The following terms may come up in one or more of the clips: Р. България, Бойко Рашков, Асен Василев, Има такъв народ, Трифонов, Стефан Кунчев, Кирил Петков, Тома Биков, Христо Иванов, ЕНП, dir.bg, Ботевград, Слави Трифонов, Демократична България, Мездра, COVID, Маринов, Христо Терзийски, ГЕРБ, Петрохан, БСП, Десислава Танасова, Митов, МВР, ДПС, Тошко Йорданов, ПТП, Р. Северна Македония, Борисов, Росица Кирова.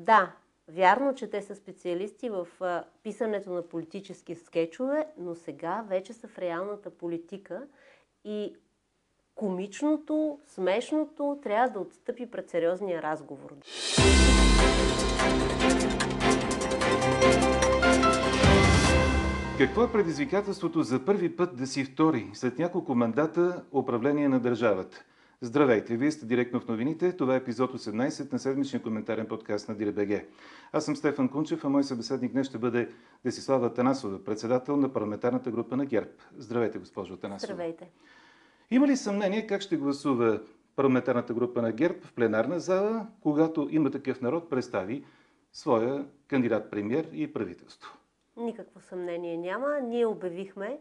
Да, вярно, че те са специалисти в писането на политически скетчове, но сега вече са в реалната политика и комичното, смешното трябва да отстъпи пред сериозния разговор. Какво е предизвикателството за първи път да си втори след няколко мандата управление на държавата? Здравейте, вие сте директно в новините. Това е епизод 18 на седмичния коментарен подкаст на dir.bg. Аз съм Стефан Кунчев, а мой събеседник днес ще бъде Десислава Танасова, председател на парламентарната група на ГЕРБ. Здравейте, госпожо Танасова. Здравейте. Има ли съмнение как ще гласува парламентарната група на ГЕРБ в пленарна зала, когато Има такъв народ представи своя кандидат-премиер и правителство? Никакво съмнение няма. Ние обявихме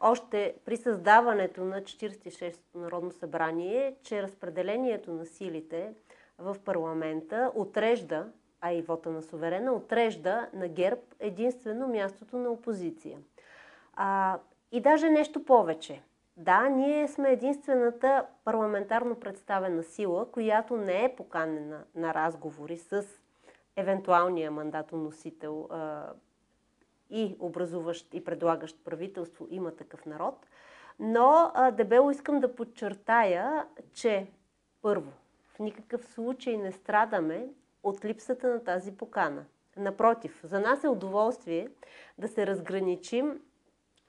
още при създаването на 46-то Народно събрание, че разпределението на силите в парламента отрежда, а и вота на суверена, отрежда на ГЕРБ единствено мястото на опозиция. И даже нещо повече. Да, ние сме единствената парламентарно представена сила, която не е поканена на разговори с евентуалния мандатоносител и образуващ и предлагащ правителство Има такъв народ. Но дебело искам да подчертая, че първо, в никакъв случай не страдаме от липсата на тази покана. Напротив, за нас е удоволствие да се разграничим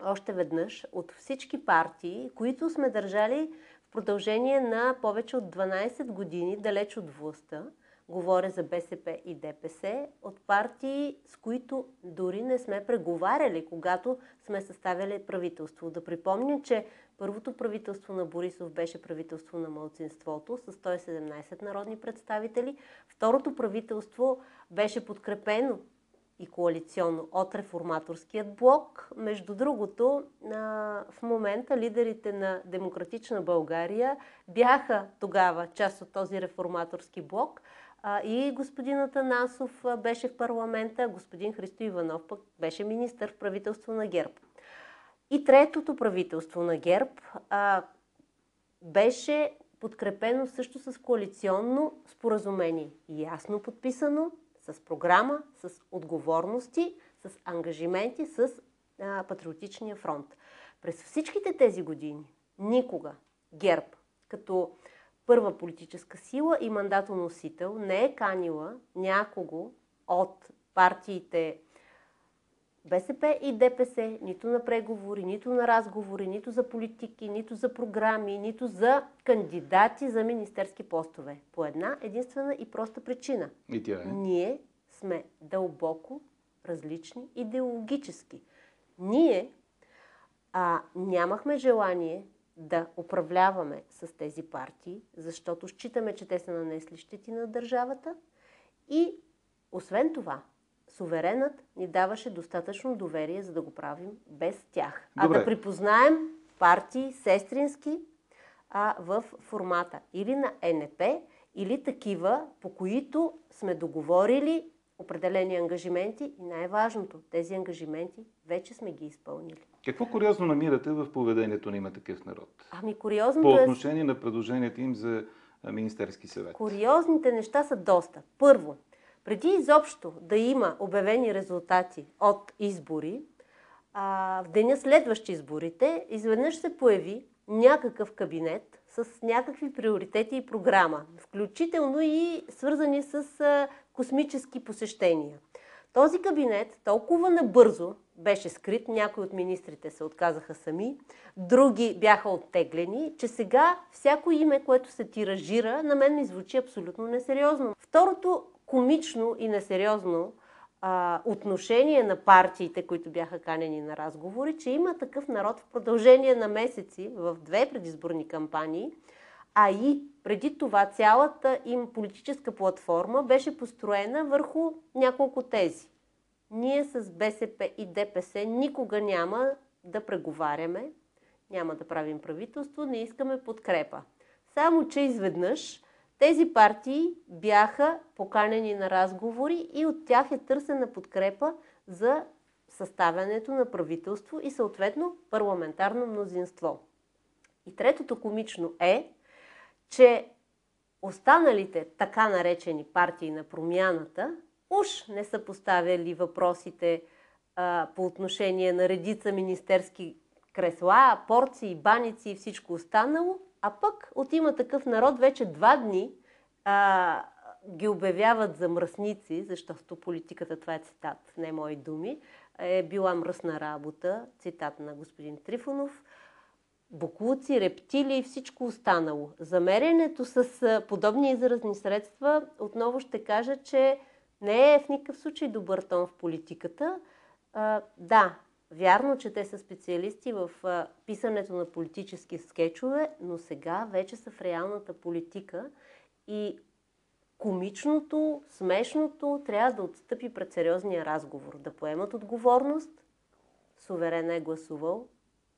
още веднъж от всички партии, които сме държали в продължение на повече от 12 години далеч от властта. Говоря за БСП и ДПС, от партии, с които дори не сме преговаряли, когато сме съставяли правителство. Да припомня, че първото правителство на Борисов беше правителство на малцинството с 117 народни представители. Второто правителство беше подкрепено и коалиционно от реформаторският блок. Между другото, в момента лидерите на Демократична България бяха тогава част от този реформаторски блок. И господин Атанасов беше в парламента, господин Христо Иванов пък беше министър в правителство на ГЕРБ. И третото правителство на ГЕРБ беше подкрепено също с коалиционно споразумение. Ясно подписано, с програма, с отговорности, с ангажименти, с Патриотичния фронт. През всичките тези години никога ГЕРБ като първа политическа сила и мандатоносител не е канила някого от партиите БСП и ДПС, нито на преговори, нито на разговори, нито за политики, нито за програми, нито за кандидати за министерски постове. По една единствена и проста причина. И тя е. Ние сме дълбоко различни идеологически. Ние нямахме желание да управляваме с тези партии, защото считаме, че те са нанесли щети на държавата и освен това, суверенът ни даваше достатъчно доверие, за да го правим без тях. Добре. А да припознаем партии сестрински в формата или на ЕНП, или такива, по които сме договорили определени ангажименти и най-важното, тези ангажименти вече сме ги изпълнили. Какво куриозно намирате в поведението на Има такъв народ? По отношение на предложенията им за Министерски съвет. Куриозните неща са доста. Първо, преди изобщо да има обявени резултати от избори, в деня следващи изборите, изведнъж се появи някакъв кабинет с някакви приоритети и програма, включително и свързани с космически посещения. Този кабинет толкова набързо беше скрит, някои от министрите се отказаха сами, други бяха оттеглени, че сега всяко име, което се тиражира, на мен ми звучи абсолютно несериозно. Второто комично и несериозно отношение на партиите, които бяха канени на разговори, че Има такъв народ в продължение на месеци в две предизборни кампании, а и преди това цялата им политическа платформа беше построена върху няколко тези. Ние с БСП и ДПС никога няма да преговаряме, няма да правим правителство, не искаме подкрепа. Само че изведнъж тези партии бяха поканени на разговори и от тях е търсена подкрепа за съставянето на правителство и съответно парламентарно мнозинство. И третото комично е, че останалите така наречени партии на промяната уж не са поставяли въпросите по отношение на редица министерски кресла, порции, баници и всичко останало, а пък от Има такъв народ вече 2 дни ги обявяват за мръсници, защото политиката, това е цитат, не мои думи, е била мръсна работа, цитат на господин Трифонов, боклуци, рептилии и всичко останало. Замерянето с подобни изразни средства, отново ще кажа, че не е в никакъв случай добър тон в политиката. Да, вярно, че те са специалисти в писането на политически скетчове, но сега вече са в реалната политика и комичното, смешното трябва да отстъпи пред сериозния разговор, да поемат отговорност, суверена е гласувал,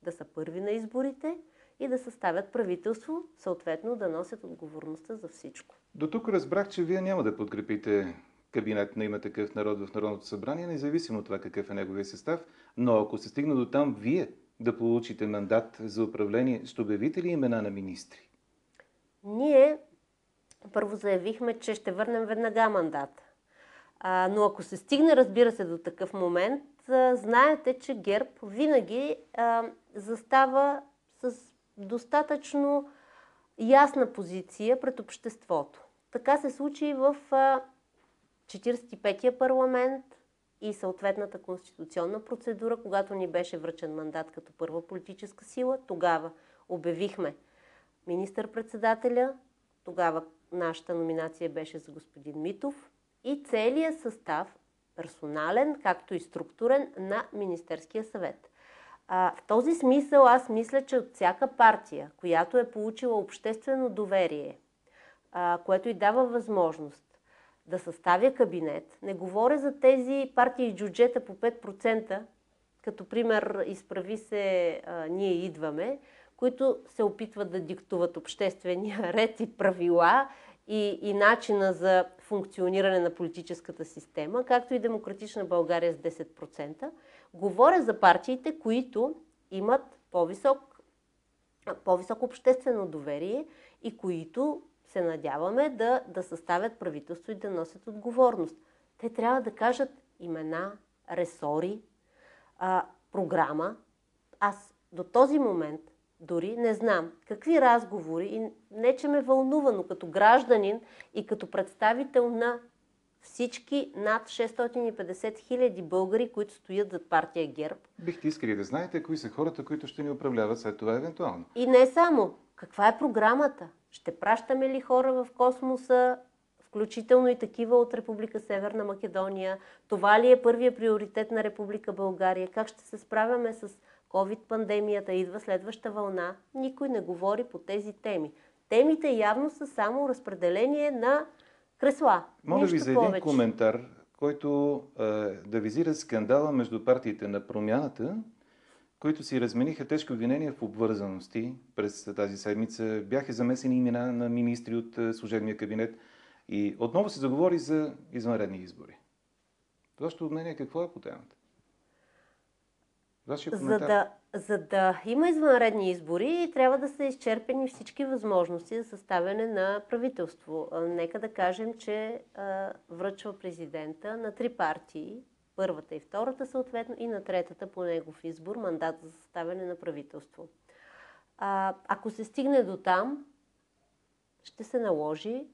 да са първи на изборите и да съставят правителство, съответно да носят отговорността за всичко. До тук разбрах, че вие няма да подкрепите кабинет на Има такъв народ в Народното събрание, независимо от това какъв е неговия състав, но ако се стигна до там вие да получите мандат за управление, ще обявите ли имена на министри? Ние първо заявихме, че ще върнем веднага мандата. Но ако се стигне, разбира се, до такъв момент, знаете, че ГЕРБ винаги застава с достатъчно ясна позиция пред обществото. Така се случи и в 45-я парламент и съответната конституционна процедура, когато ни беше връчен мандат като първа политическа сила. Тогава обявихме министър-председателя, тогава нашата номинация беше за господин Митов и целият състав, персонален, както и структурен, на Министерския съвет. В този смисъл аз мисля, че от всяка партия, която е получила обществено доверие, което й дава възможност да съставя кабинет, не говоря за тези партии и джуджета по 5%, като пример изправи се, ние идваме, които се опитват да диктуват обществения ред и правила и начина за функциониране на политическата система, както и Демократична България с 10%. Говоря за партиите, които имат по-високо обществено доверие и които се надяваме да съставят правителство и да носят отговорност. Те трябва да кажат имена, ресори, програма. Аз до този момент дори не знам какви разговори, и не че ме вълнува, но като гражданин и като представител на всички над 650 000 българи, които стоят зад партия ГЕРБ. Бихте искали да знаете кои са хората, които ще ни управляват след това евентуално. И не само. Каква е програмата? Ще пращаме ли хора в космоса, включително и такива от Република Северна Македония? Това ли е първият приоритет на Република България? Как ще се справяме с COVID-пандемията, идва следваща вълна? Никой не говори по тези теми. Темите явно са само разпределение на кресла. Моля ви за един коментар, който да визира скандала между партиите на промяната, които си размениха тежки обвинения в обвързаности през тази седмица. Бяха замесени имена на министри от служебния кабинет и отново се заговори за извънредни избори. Вашето мнение какво е по темата? За да има извънредни избори, трябва да са изчерпени всички възможности за съставяне на правителство. Нека да кажем, че връчва президента на 3 партии, първата и втората съответно, и на третата по негов избор мандат за съставяне на правителство. Ако се стигне до там, ще се наложи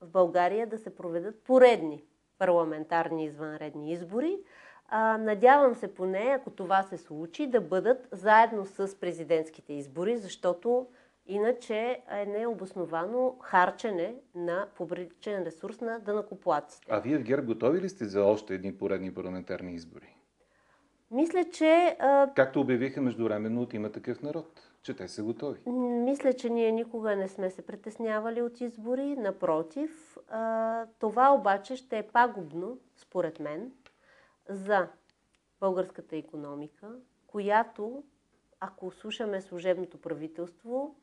в България да се проведат поредни парламентарни извънредни избори. Надявам се поне, ако това се случи, да бъдат заедно с президентските избори, защото иначе е необосновано харчене на публичен ресурс на данъкоплатците. А вие в ГЕРБ готови ли сте за още едни поредни парламентарни избори? Мисля, че... Както обявиха междувременно от Има такъв народ, че те са готови. Мисля, че ние никога не сме се притеснявали от избори, напротив. Това обаче ще е пагубно, според мен, за българската икономика, която, ако слушаме служебното правителство,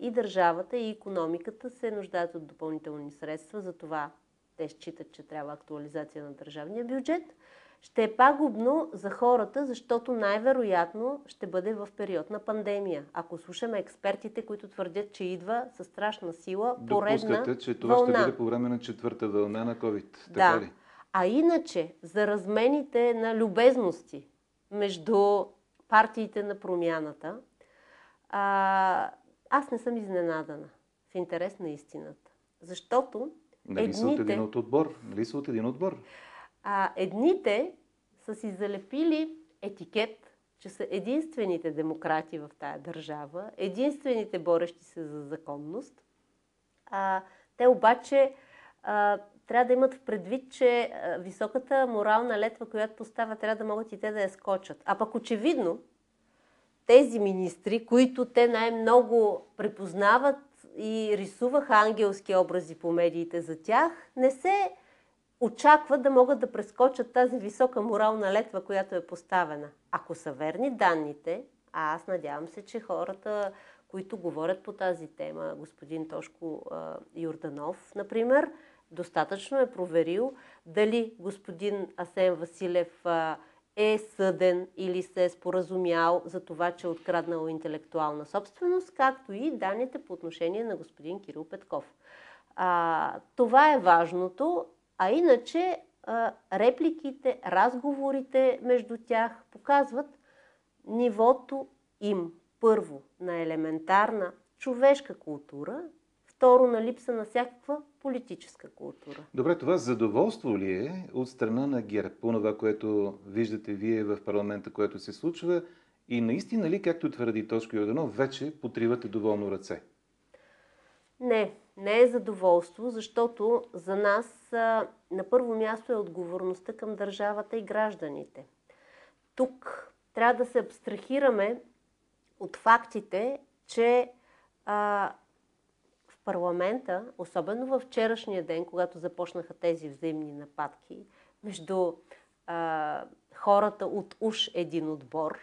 и държавата, и икономиката се нуждаят от допълнителни средства, затова те считат, че трябва актуализация на държавния бюджет, ще е пагубно за хората, защото най-вероятно ще бъде в период на пандемия. Ако слушаме експертите, които твърдят, че идва със страшна сила поредна вълна. Допускате, че това ще бъде по време на четвърта вълна на COVID, така ли? А иначе, за размените на любезности между партиите на промяната, аз не съм изненадана в интерес на истината. Защото едните... Нали са от един от отбор? Нали са от един отбор? Едните са си залепили етикет, че са единствените демократи в тая държава, единствените борещи се за законност. Те обаче трябва да имат в предвид, че високата морална летва, която поставя, трябва да могат и те да я скочат. А пък очевидно, тези министри, които те най-много препознават и рисуваха ангелски образи по медиите за тях, не се очакват да могат да прескочат тази висока морална летва, която е поставена. Ако са верни данните, а аз надявам се, че хората, които говорят по тази тема, господин Тошко Йорданов, например, достатъчно е проверил дали господин Асен Василев е съден или се е споразумял за това, че е откраднал интелектуална собственост, както и данните по отношение на господин Кирил Петков. Това е важното, а иначе репликите, разговорите между тях показват нивото им. Първо, на елементарна човешка култура, второ, на липса на всякаква политическа култура. Добре, това задоволство ли е от страна на ГЕРБ, по това, което виждате вие в парламента, което се случва, и наистина ли, както твърди Тошко Йорданов, вече потривате доволно ръце? Не, не е задоволство, защото за нас на първо място е отговорността към държавата и гражданите. Тук трябва да се абстрахираме от фактите, че в парламента, особено във вчерашния ден, когато започнаха тези взаимни нападки между хората от уж един отбор,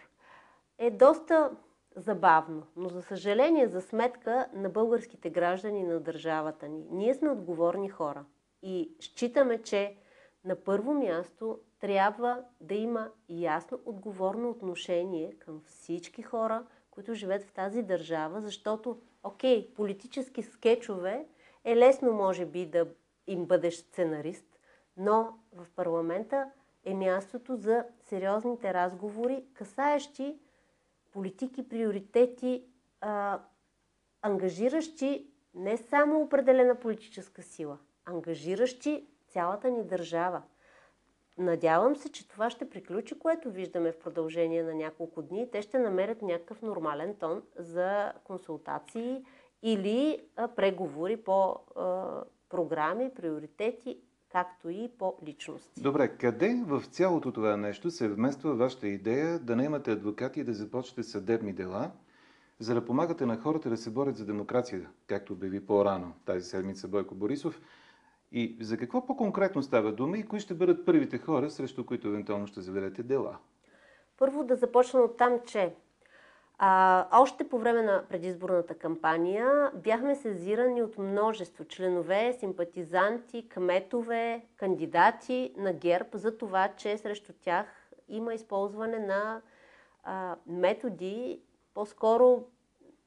е доста забавно, но за съжаление за сметка на българските граждани на държавата ни. Ние сме отговорни хора и считаме, че на първо място трябва да има ясно отговорно отношение към всички хора, които живеят в тази държава, защото, окей, политически скетчове е лесно, може би, да им бъдеш сценарист, но в парламента е мястото за сериозните разговори, касаещи политики, приоритети, ангажиращи не само определена политическа сила, ангажиращи цялата ни държава. Надявам се, че това ще приключи, което виждаме в продължение на няколко дни. Те ще намерят някакъв нормален тон за консултации или преговори по програми, приоритети, както и по личности. Добре, къде в цялото това нещо се вмества вашата идея да наемате адвокати и да започнете съдебни дела, за да помагате на хората да се борят за демокрацията, както обяви по-рано тази седмица Бойко Борисов? И за какво по-конкретно става дума и кои ще бъдат първите хора, срещу които евентуално ще заведете дела? Първо да започна от там, че още по време на предизборната кампания бяхме сезирани от множество членове, симпатизанти, кметове, кандидати на ГЕРБ за това, че срещу тях има използване на методи, по-скоро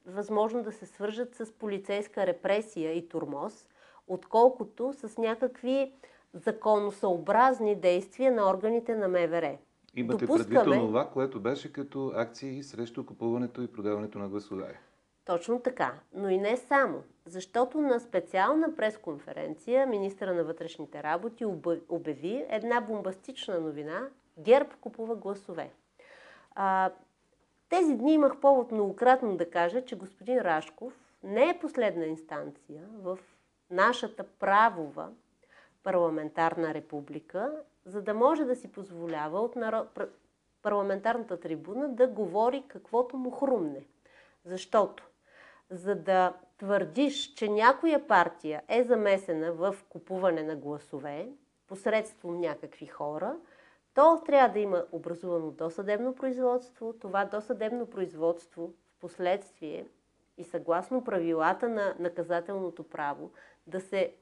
възможно да се свържат с полицейска репресия и тормоз, отколкото с някакви законосъобразни действия на органите на МВР. Имате предвид това, което беше като акции срещу купуването и продаването на гласове. Точно така, но и не само. Защото на специална пресконференция министъра на вътрешните работи обяви една бомбастична новина – ГЕРБ купува гласове. Тези дни имах повод многократно да кажа, че господин Рашков не е последна инстанция в нашата правова парламентарна република, за да може да си позволява от парламентарната трибуна да говори каквото му хрумне. Защото, за да твърдиш, че някоя партия е замесена в купуване на гласове посредством някакви хора, то трябва да има образувано досъдебно производство. Това досъдебно производство в последствие и съгласно правилата на наказателното право да се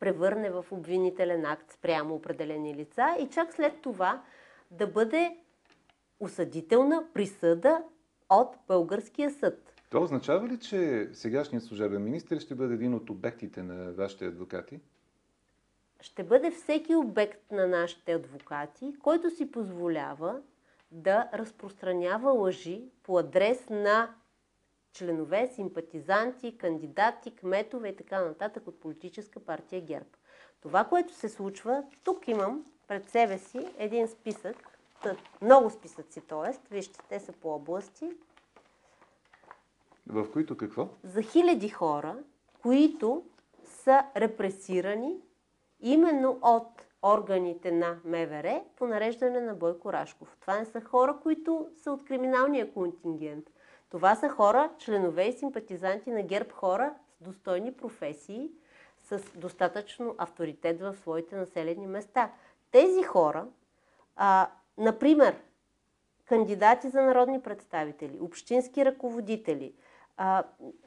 превърне в обвинителен акт спрямо определени лица и чак след това да бъде осъдителна присъда от българския съд. Това означава ли, че сегашният служебен министър ще бъде един от обектите на вашите адвокати? Ще бъде всеки обект на нашите адвокати, който си позволява да разпространява лъжи по адрес на членове, симпатизанти, кандидати, кметове и така нататък от политическа партия ГЕРБ. Това, което се случва, тук имам пред себе си един списък, много списъци, т.е. вижте, те са по области. В които какво? За хиляди хора, които са репресирани именно от органите на МВР по нареждане на Бойко Рашков. Това не са хора, които са от криминалния контингент. Това са хора, членове и симпатизанти на ГЕРБ, хора с достойни професии, с достатъчно авторитет в своите населени места. Тези хора, например, кандидати за народни представители, общински ръководители,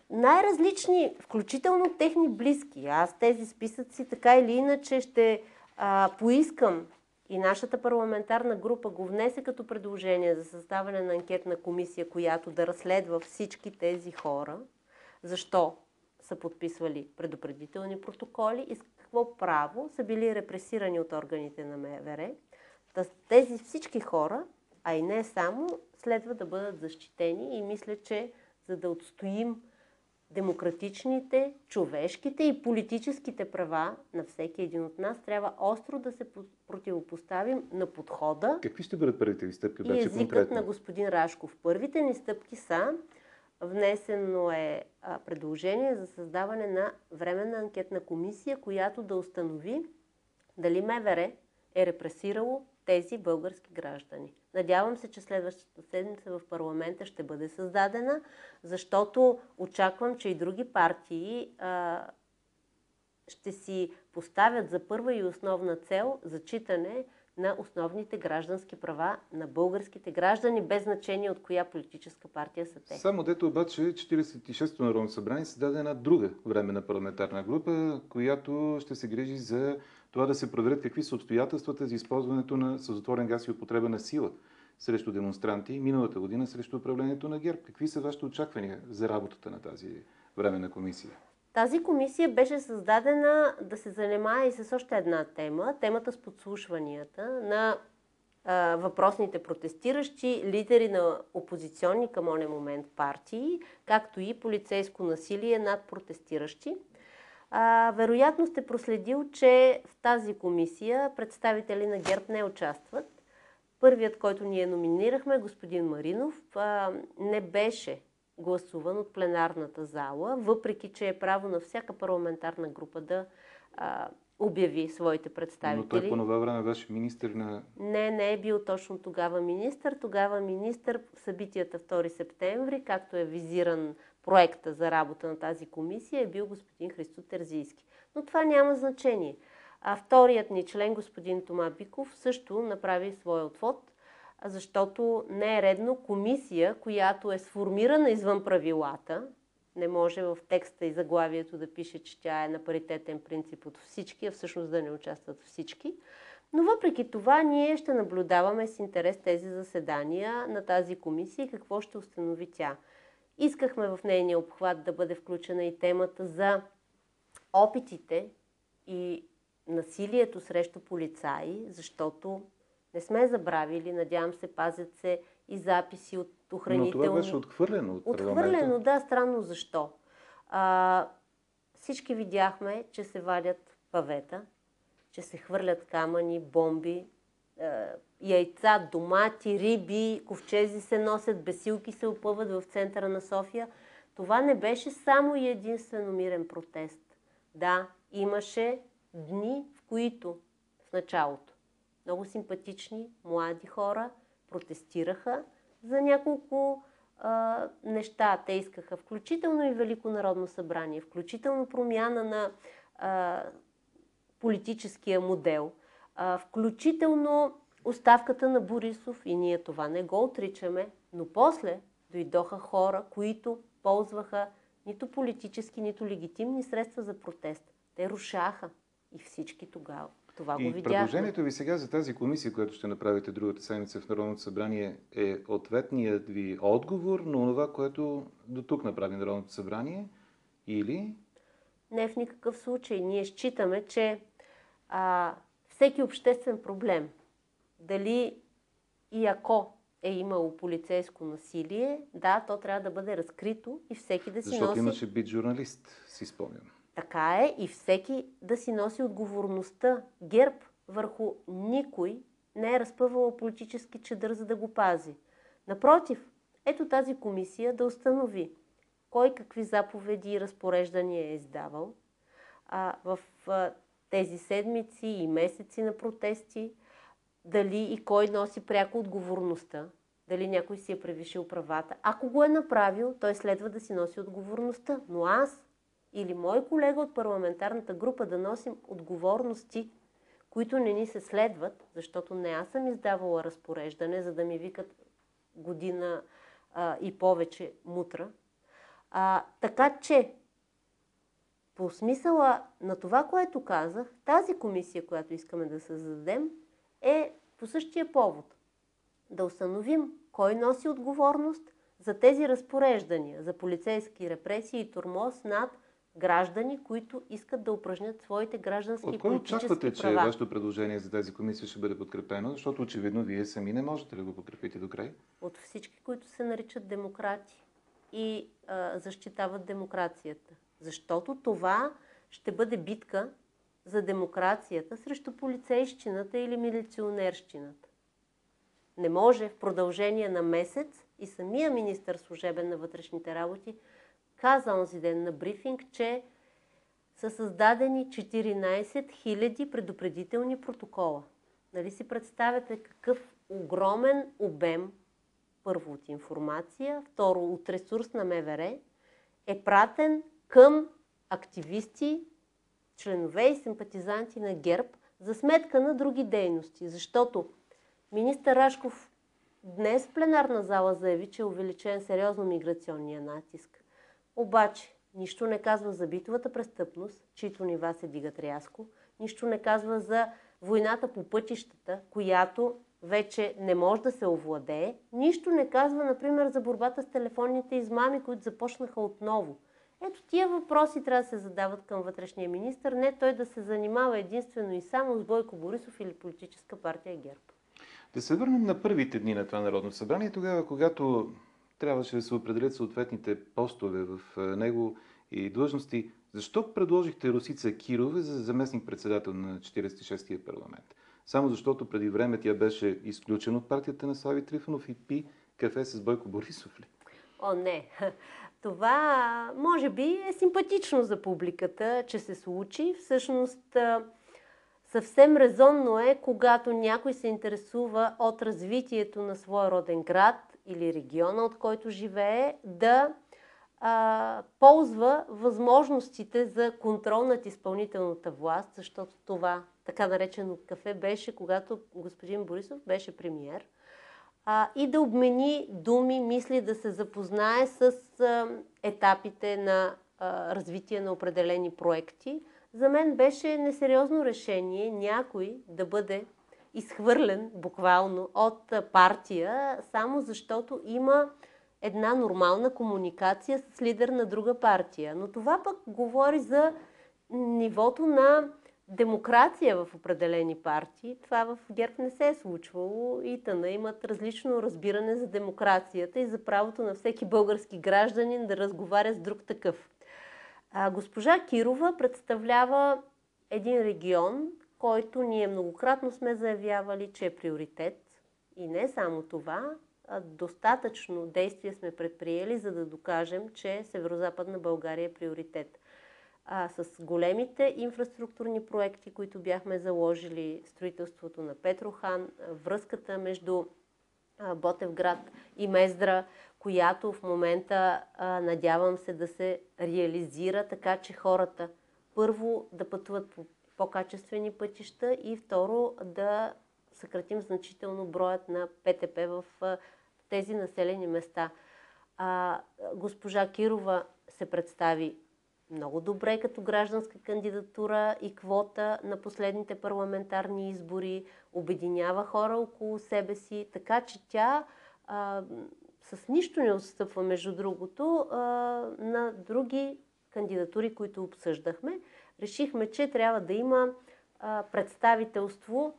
най-различни, включително техни близки. Аз тези списъци така или иначе ще поискам и нашата парламентарна група го внесе като предложение за създаване на анкетна комисия, която да разследва всички тези хора, защо са подписвали предупредителни протоколи и с какво право са били репресирани от органите на МВР. Тези всички хора, а и не само, следва да бъдат защитени и мисля, че за да отстоим демократичните, човешките и политическите права на всеки един от нас, трябва остро да се противопоставим на подхода. Какви ще бъдат първите ви стъпки? И езикът конкретно на господин Рашков. Първите ни стъпки са: внесено е предложение за създаване на временна анкетна комисия, която да установи дали МВР е репресирало тези български граждани. Надявам се, че следващата седмица в парламента ще бъде създадена, защото очаквам, че и други партии ще си поставят за първа и основна цел зачитане на основните граждански права на българските граждани, без значение от коя политическа партия са те. Само дето обаче 46-то народно събрание се даде една друга временна парламентарна група, която ще се грижи за това да се проверят какви са обстоятелствата за използването на сълзотворен газ и употреба на сила срещу демонстранти миналата година срещу управлението на ГЕРБ. Какви са вашите очаквания за работата на тази временна комисия? Тази комисия беше създадена да се занимава и с още една тема, темата с подслушванията на въпросните протестиращи, лидери на опозиционни към онзи момент партии, както и полицейско насилие над протестиращи. Вероятно сте проследил, че в тази комисия представители на ГЕРБ не участват. Първият, който ние номинирахме, господин Маринов, не беше гласуван от пленарната зала, въпреки че е право на всяка парламентарна група да обяви своите представители. Но той по това време беше министър на... Не е бил точно тогава министър. Тогава министър събитията 2 септември, както е визиран проекта за работа на тази комисия, е бил господин Христо Терзийски. Но това няма значение. А вторият ни член, господин Тома Биков, също направи своя отвод, защото не е редно комисия, която е сформирана извън правилата, не може в текста и заглавието да пише, че тя е на паритетен принцип от всички, а всъщност да не участват всички. Но въпреки това ние ще наблюдаваме с интерес тези заседания на тази комисия и какво ще установи тя. Искахме в нейния обхват да бъде включена и темата за опитите и насилието срещу полицаи, защото не сме забравили, надявам се, пазят се и записи от охранителни... Но това беше отхвърлено от парламента. Отхвърлено, да, странно защо. Всички видяхме, че се вадят павета, че се хвърлят камъни, бомби, яйца, домати, риби, ковчези се носят, бесилки се опъват в центъра на София. Това не беше само и единствено мирен протест. Да, имаше дни, в които в началото много симпатични, млади хора протестираха за няколко неща. Те искаха включително и Велико народно събрание, включително промяна на политическия модел, включително оставката на Борисов, и ние това не го отричаме, но после дойдоха хора, които ползваха нито политически, нито легитимни средства за протест. Те рушаха И всички тогава това го видяхме. И предложението ви сега за тази комисия, която ще направите другата седмица в Народното събрание, е ответният ви отговор на това, което до тук направи Народното събрание, или? Не, в никакъв случай. Ние считаме, че всеки обществен проблем, дали и ако е имало полицейско насилие, да, то трябва да бъде разкрито и всеки да си носи... Защото имаше бит журналист, си спомням. Така е, и всеки да си носи отговорността. ГЕРБ върху никой не е разпъвала политически чадър, за да го пази. Напротив, ето тази комисия да установи кой какви заповеди и разпореждания е издавал в тези седмици и месеци на протести, дали и кой носи пряко отговорността, дали някой си е превишил правата. Ако го е направил, той следва да си носи отговорността. Но аз или мой колега от парламентарната група да носим отговорности, които не ни се следват, защото не аз съм издавала разпореждане, за да ми викат година и повече мутра. Така че, по смисъла на това, което казах, тази комисия, която искаме да създадем, е по същия повод. Да установим кой носи отговорност за тези разпореждания, за полицейски репресии и тормоз над граждани, които искат да упражнят своите граждански и политически права. От кой очаквате, че вашето предложение за тази комисия ще бъде подкрепено? Защото очевидно вие сами не можете да го подкрепите до край. От всички, които се наричат демократи и защитават демокрацията. Защото това ще бъде битка за демокрацията срещу полицейщината или милиционерщината. Не може в продължение на месец и самия министър служебен на вътрешните работи каза онзи ден на брифинг, че са създадени 14 000 предупредителни протокола. Нали си представяте какъв огромен обем, първо от информация, второ от ресурс на МВР, е пратен към активисти, членове и симпатизанти на ГЕРБ за сметка на други дейности. Защото министър Рашков днес в пленарна зала заяви, че е увеличен сериозно миграционния натиск. Обаче нищо не казва за битовата престъпност, чието нива се дигат рязко. Нищо не казва за войната по пътищата, която вече не може да се овладее. Нищо не казва, например, за борбата с телефонните измами, които започнаха отново. Ето тия въпроси трябва да се задават към вътрешния министър, не той да се занимава единствено и само с Бойко Борисов или политическа партия ГЕРБ. Да се върнем на първите дни на това Народно събрание, тогава когато трябваше да се определят съответните постове в него и длъжности. Защо предложихте Росица Кирова за заместник-председател на 46-тия парламент? Само защото преди време тя беше изключена от партията на Слави Трифонов и пи кафе с Бойко Борисов ли? О, не! Това може би е симпатично за публиката, че се случи. Всъщност съвсем резонно е, когато някой се интересува от развитието на своя роден град или региона, от който живее, да ползва възможностите за контрол над изпълнителната власт, защото това, така наречено кафе, беше когато господин Борисов беше премиер. И да обмени думи, мисли, да се запознае с етапите на развитие на определени проекти. За мен беше несериозно решение някой да бъде изхвърлен буквално от партия, само защото има една нормална комуникация с лидер на друга партия. Но това пък говори за нивото на демокрация в определени партии. Това в ГЕРБ не се е случвало и тъна имат различно разбиране за демокрацията и за правото на всеки български гражданин да разговаря с друг такъв. Госпожа Кирова представлява един регион, който ние многократно сме заявявали, че е приоритет. И не само това, достатъчно действия сме предприели, за да докажем, че Северозападна България е приоритет. С големите инфраструктурни проекти, които бяхме заложили, строителството на Петрохан, връзката между Ботевград и Мездра, която в момента надявам се да се реализира, така че хората първо да пътуват по по-качествени пътища и второ да съкратим значително броят на ПТП в тези населени места. Госпожа Кирова се представи много добре като гражданска кандидатура и квота на последните парламентарни избори, обединява хора около себе си, така че тя с нищо не отстъпва, между другото, на други кандидатури, които обсъждахме. Решихме, че трябва да има представителство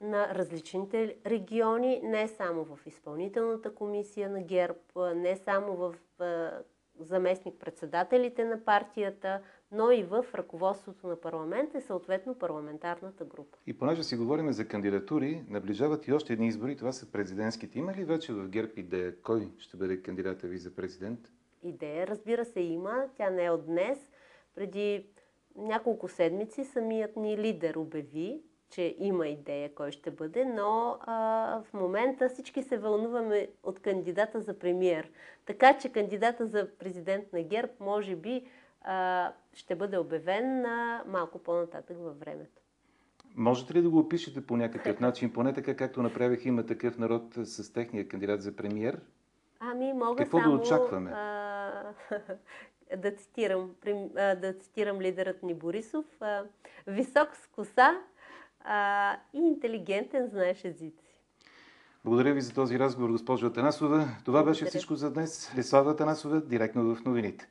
на различните региони, не само в изпълнителната комисия на ГЕРБ, не само в заместник-председателите на партията, но и в ръководството на парламента и съответно парламентарната група. И понеже си говорим за кандидатури, наближават и още едни избори, това са президентските. Има ли вече в ГЕРБ идея кой ще бъде кандидата ви за президент? Идея, разбира се, има. Тя не е от днес. Преди няколко седмици самият ни лидер обяви, че има идея кой ще бъде, но в момента всички се вълнуваме от кандидата за премиер. Така че кандидата за президент на ГЕРБ може би ще бъде обявен малко по-нататък във времето. Можете ли да го опишете по някакъв начин, поне така както направих "Има такъв народ" с техния кандидат за премиер? Ами мога какво само да очакваме? Да цитирам лидерът ни Борисов. Висок с коса, и интелигентен, знаеш езици. Благодаря ви за този разговор, госпожо Танасова. Това беше всичко за днес. Десислава Танасова, директно в новините.